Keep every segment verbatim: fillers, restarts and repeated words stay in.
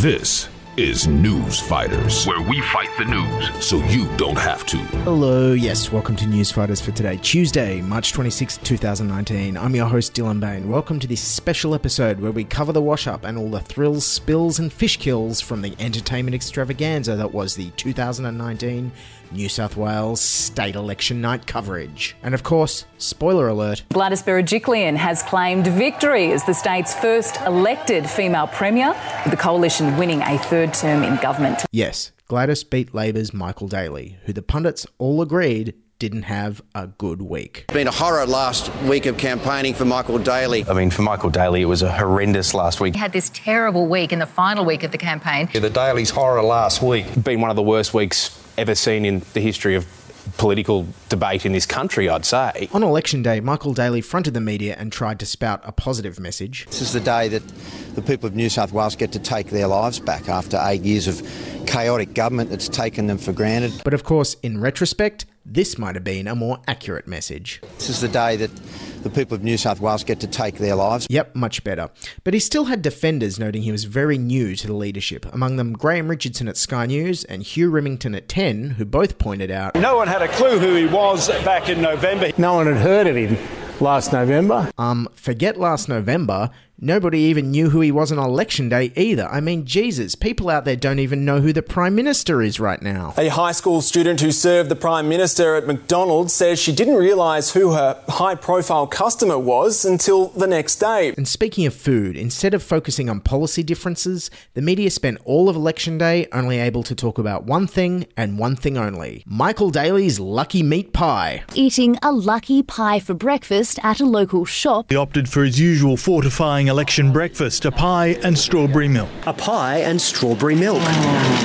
This is News Fighters, where we fight the news so you don't have to. Hello, yes, welcome to News Fighters for today, Tuesday, March twenty-sixth, twenty nineteen. I'm your host, Dylan Bain. Welcome to this special episode where we cover the wash-up and all the thrills, spills, and fish kills from the entertainment extravaganza that was the two thousand nineteen New South Wales state election night coverage. And of course, spoiler alert. Gladys Berejiklian has claimed victory as the state's first elected female premier, with the coalition winning a third term in government. Yes, Gladys beat Labor's Michael Daly, who the pundits all agreed didn't have a good week. It's been a horror last week of campaigning for Michael Daly. I mean, for Michael Daly, it was a horrendous last week. He had this terrible week in the final week of the campaign. Yeah, the Daly's horror last week. Been one of the worst weeks ever seen in the history of political debate in this country, I'd say. On election day, Michael Daly fronted the media and tried to spout a positive message. This is the day that the people of New South Wales get to take their lives back after eight years of chaotic government that's taken them for granted. But of course, in retrospect, this might have been a more accurate message. This is the day that the people of New South Wales get to take their lives. Yep, much better. But he still had defenders, noting he was very new to the leadership. Among them, Graham Richardson at Sky News and Hugh Rimmington at ten, who both pointed out no one had a clue who he was back in November. No one had heard of him last November. Um, forget last November. Nobody even knew who he was on election day either. I mean, Jesus, people out there don't even know who the Prime Minister is right now. A high school student who served the Prime Minister at McDonald's says she didn't realise who her high-profile customer was until the next day. And speaking of food, instead of focusing on policy differences, the media spent all of election day only able to talk about one thing and one thing only. Michael Daly's lucky meat pie. Eating a lucky pie for breakfast at a local shop. He opted for his usual fortifying election breakfast, a pie and strawberry milk. A pie and strawberry milk.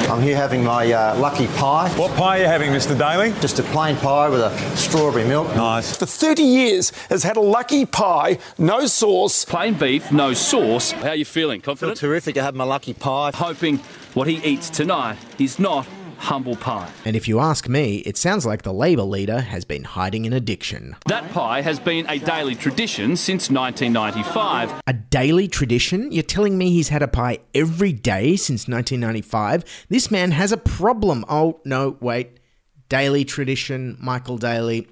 I'm here having my uh, lucky pie. What pie are you having, Mister Daly? Just a plain pie with a strawberry milk. Nice. For thirty years has had a lucky pie, no sauce. Plain beef, no sauce. How are you feeling? Confident? I feel terrific. I had my lucky pie. Hoping what he eats tonight is not humble pie. And if you ask me, it sounds like the Labor leader has been hiding an addiction. That pie has been a daily tradition since nineteen ninety-five. A daily tradition? You're telling me he's had a pie every day since nineteen ninety-five? This man has a problem. Oh, no, wait. Daily tradition, Michael Daly.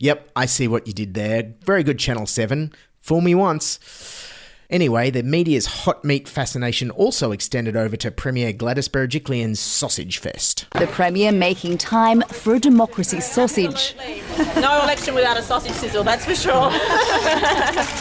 Yep, I see what you did there. Very good, Channel seven. Fool me once. Anyway, the media's hot meat fascination also extended over to Premier Gladys Berejiklian's sausage fest. The Premier making time for a democracy sausage. Absolutely. No election without a sausage sizzle, that's for sure.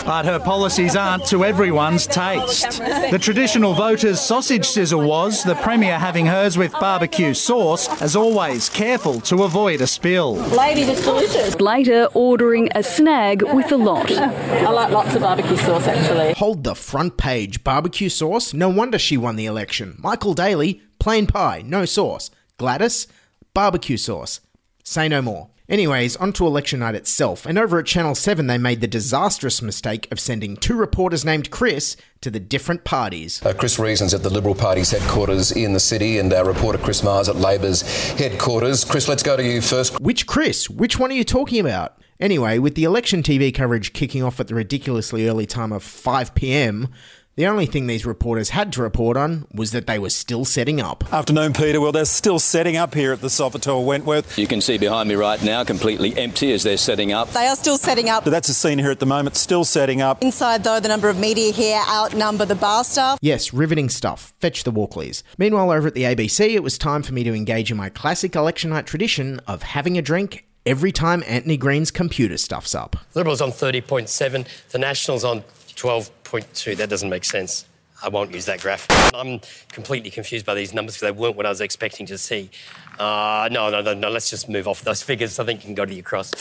But her policies aren't to everyone's taste. The traditional voters' sausage sizzle was, the Premier having hers with barbecue sauce, as always careful to avoid a spill. Ladies, it's delicious. Later, ordering a snag with a lot. I like lots of barbecue sauce, actually. Whole the front page. Barbecue sauce? No wonder she won the election. Michael Daly, plain pie, no sauce. Gladys, barbecue sauce. Say no more. Anyways, onto election night itself, and over at Channel seven they made the disastrous mistake of sending two reporters named Chris to the different parties. Uh, Chris Reason's at the Liberal Party's headquarters in the city, and our reporter Chris Mars at Labor's headquarters. Chris, let's go to you first. Which Chris? Which one are you talking about? Anyway, with the election T V coverage kicking off at the ridiculously early time of five p.m, the only thing these reporters had to report on was that they were still setting up. Afternoon, Peter. Well, they're still setting up here at the Sofitel Wentworth. You can see behind me right now, completely empty as they're setting up. They are still setting up. So that's the scene here at the moment, still setting up. Inside, though, the number of media here outnumber the bar staff. Yes, riveting stuff. Fetch the Walkleys. Meanwhile, over at the A B C, it was time for me to engage in my classic election night tradition of having a drink every time Anthony Green's computer stuffs up. Liberals on thirty point seven, the Nationals on twelve point two. That doesn't make sense. I won't use that graph. I'm completely confused by these numbers because they weren't what I was expecting to see. Uh, no, no, no, no, let's just move off those figures. I think you can go to your cross.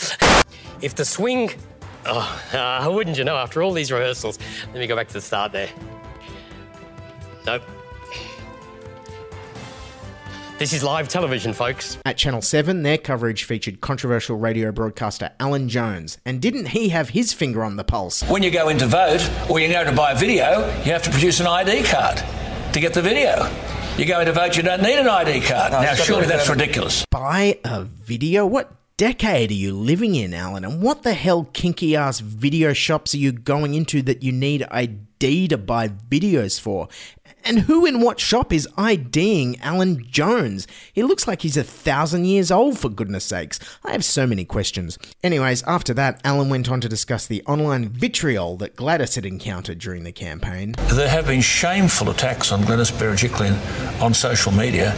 If the swing... Oh, uh, wouldn't you know, after all these rehearsals. Let me go back to the start there. Nope. This is live television, folks. At Channel seven, their coverage featured controversial radio broadcaster Alan Jones. And didn't he have his finger on the pulse? When you go in to vote or you go to buy a video, you have to produce an I D card to get the video. You go in to vote, you don't need an I D card. No, now, surely that's ridiculous. Buy a video? What decade are you living in, Alan? And what the hell kinky-ass video shops are you going into that you need I D to buy videos for? And who in what shop is IDing Alan Jones? He looks like he's a thousand years old, for goodness sakes. I have so many questions. Anyways, after that, Alan went on to discuss the online vitriol that Gladys had encountered during the campaign. There have been shameful attacks on Gladys Berejiklian on social media,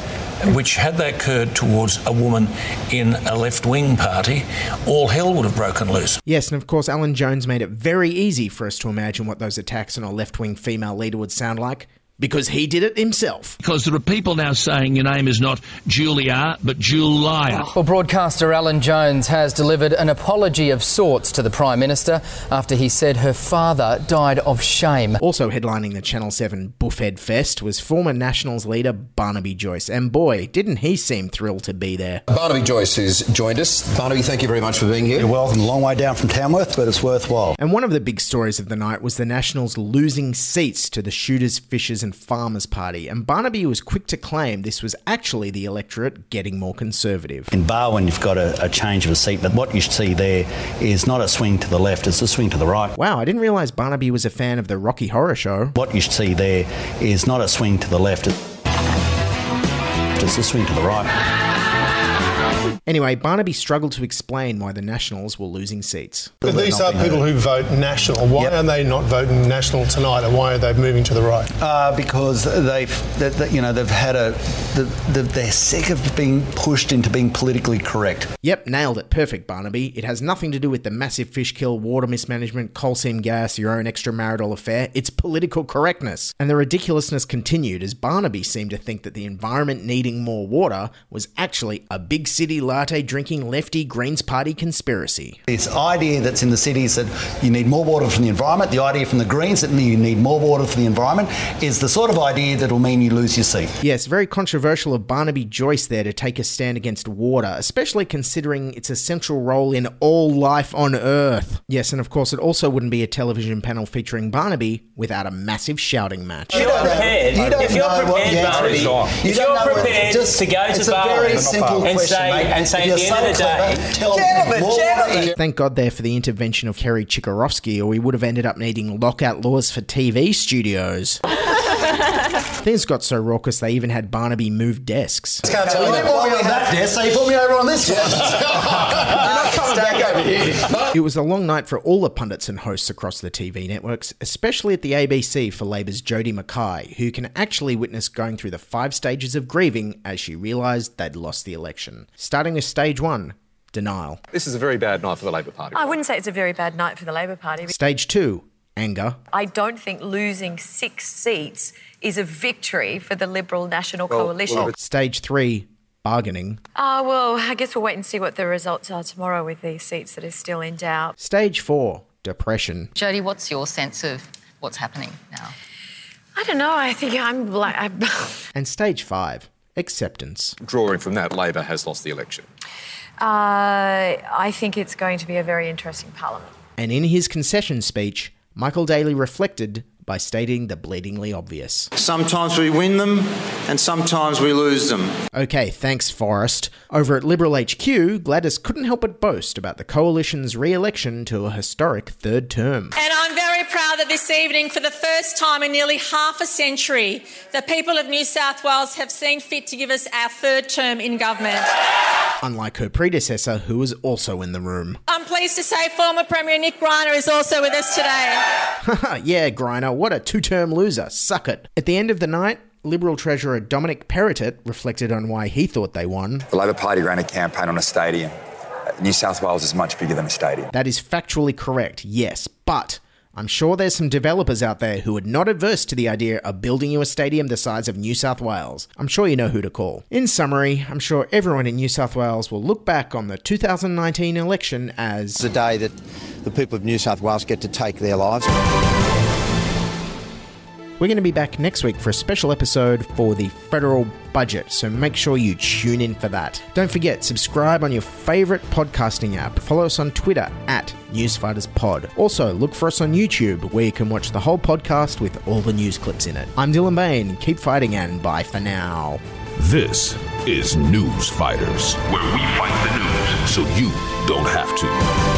which, had they occurred towards a woman in a left-wing party, all hell would have broken loose. Yes, and of course, Alan Jones made it very easy for us to imagine what those attacks on a left-wing female leader would sound like. Because he did it himself. Because there are people now saying your name is not Julia, but Julia. Well, broadcaster Alan Jones has delivered an apology of sorts to the Prime Minister after he said her father died of shame. Also headlining the Channel seven Buffhead Fest was former Nationals leader Barnaby Joyce. And boy, didn't he seem thrilled to be there. Barnaby Joyce has joined us. Barnaby, thank you very much for being here. You're welcome. A long way down from Tamworth, but it's worthwhile. And one of the big stories of the night was the Nationals losing seats to the Shooters, Fishers and Farmers Party, and Barnaby was quick to claim this was actually the electorate getting more conservative. In Barwon, you've got a, a change of a seat, but what you see there is not a swing to the left, it's a swing to the right. Wow, I didn't realise Barnaby was a fan of the Rocky Horror Show. What you see there is not a swing to the left, it's a swing to the right. Anyway, Barnaby struggled to explain why the Nationals were losing seats. But these are people who vote National. Why yep. are they not voting National tonight, and why are they moving to the right? Uh, because they've, they, they, you know, they've had a, they, they're sick of being pushed into being politically correct. Yep, nailed it. Perfect, Barnaby. It has nothing to do with the massive fish kill, water mismanagement, coal seam gas, your own extramarital affair. It's political correctness. And the ridiculousness continued as Barnaby seemed to think that the environment needing more water was actually a big city love. Latte-drinking lefty Greens Party conspiracy. This idea that's in the cities that you need more water from the environment, the idea from the Greens that you need more water from the environment, is the sort of idea that will mean you lose your seat. Yes, very controversial of Barnaby Joyce there to take a stand against water, especially considering its essential role in all life on Earth. Yes, and of course it also wouldn't be a television panel featuring Barnaby without a massive shouting match. You're not prepared. You don't if you're prepared, Barnaby, you if you're prepared just, to go to Barnaby and say... Mate. And Say the end of the day, gentlemen, gentlemen. Thank God there for the intervention of Kerry Chikarovski, or we would have ended up needing lockout laws for T V studios. Things got so raucous they even had Barnaby move desks. I can't tell you, you didn't want me on that desk, so you put me over on this one. It was a long night for all the pundits and hosts across the T V networks, especially at the A B C for Labor's Jodie Mackay, who can actually witness going through the five stages of grieving as she realised they'd lost the election. Starting with stage one, denial. This is a very bad night for the Labor Party. I wouldn't say it's a very bad night for the Labor Party. Stage two, anger. I don't think losing six seats is a victory for the Liberal National well, Coalition. Well, stage three, bargaining. Ah, uh, well, I guess we'll wait and see what the results are tomorrow with these seats that are still in doubt. Stage four, depression. Jodie, what's your sense of what's happening now? I don't know. I think I'm like... I'm and stage five, acceptance. Drawing from that, Labor has lost the election. Uh, I think it's going to be a very interesting parliament. And in his concession speech, Michael Daly reflected by stating the bleedingly obvious. Sometimes we win them and sometimes we lose them. Okay, thanks, Forrest. Over at Liberal H Q, Gladys couldn't help but boast about the Coalition's re-election to a historic third term. And I'm very proud that this evening, for the first time in nearly half a century, the people of New South Wales have seen fit to give us our third term in government. Unlike her predecessor, who was also in the room. I'm pleased to say former Premier Nick Greiner is also with us today. Yeah, Greiner. What a two-term loser. Suck it. At the end of the night, Liberal Treasurer Dominic Perrottet reflected on why he thought they won. The Labor Party ran a campaign on a stadium. New South Wales is much bigger than a stadium. That is factually correct, yes. But I'm sure there's some developers out there who are not averse to the idea of building you a stadium the size of New South Wales. I'm sure you know who to call. In summary, I'm sure everyone in New South Wales will look back on the two thousand nineteen election as the day that the people of New South Wales get to take their lives. We're going to be back next week for a special episode for the federal budget, so make sure you tune in for that. Don't forget, subscribe on your favourite podcasting app. Follow us on Twitter at NewsFightersPod. Also, look for us on YouTube, where you can watch the whole podcast with all the news clips in it. I'm Dylan Bain. Keep fighting and bye for now. This is News Fighters, where we fight the news so you don't have to.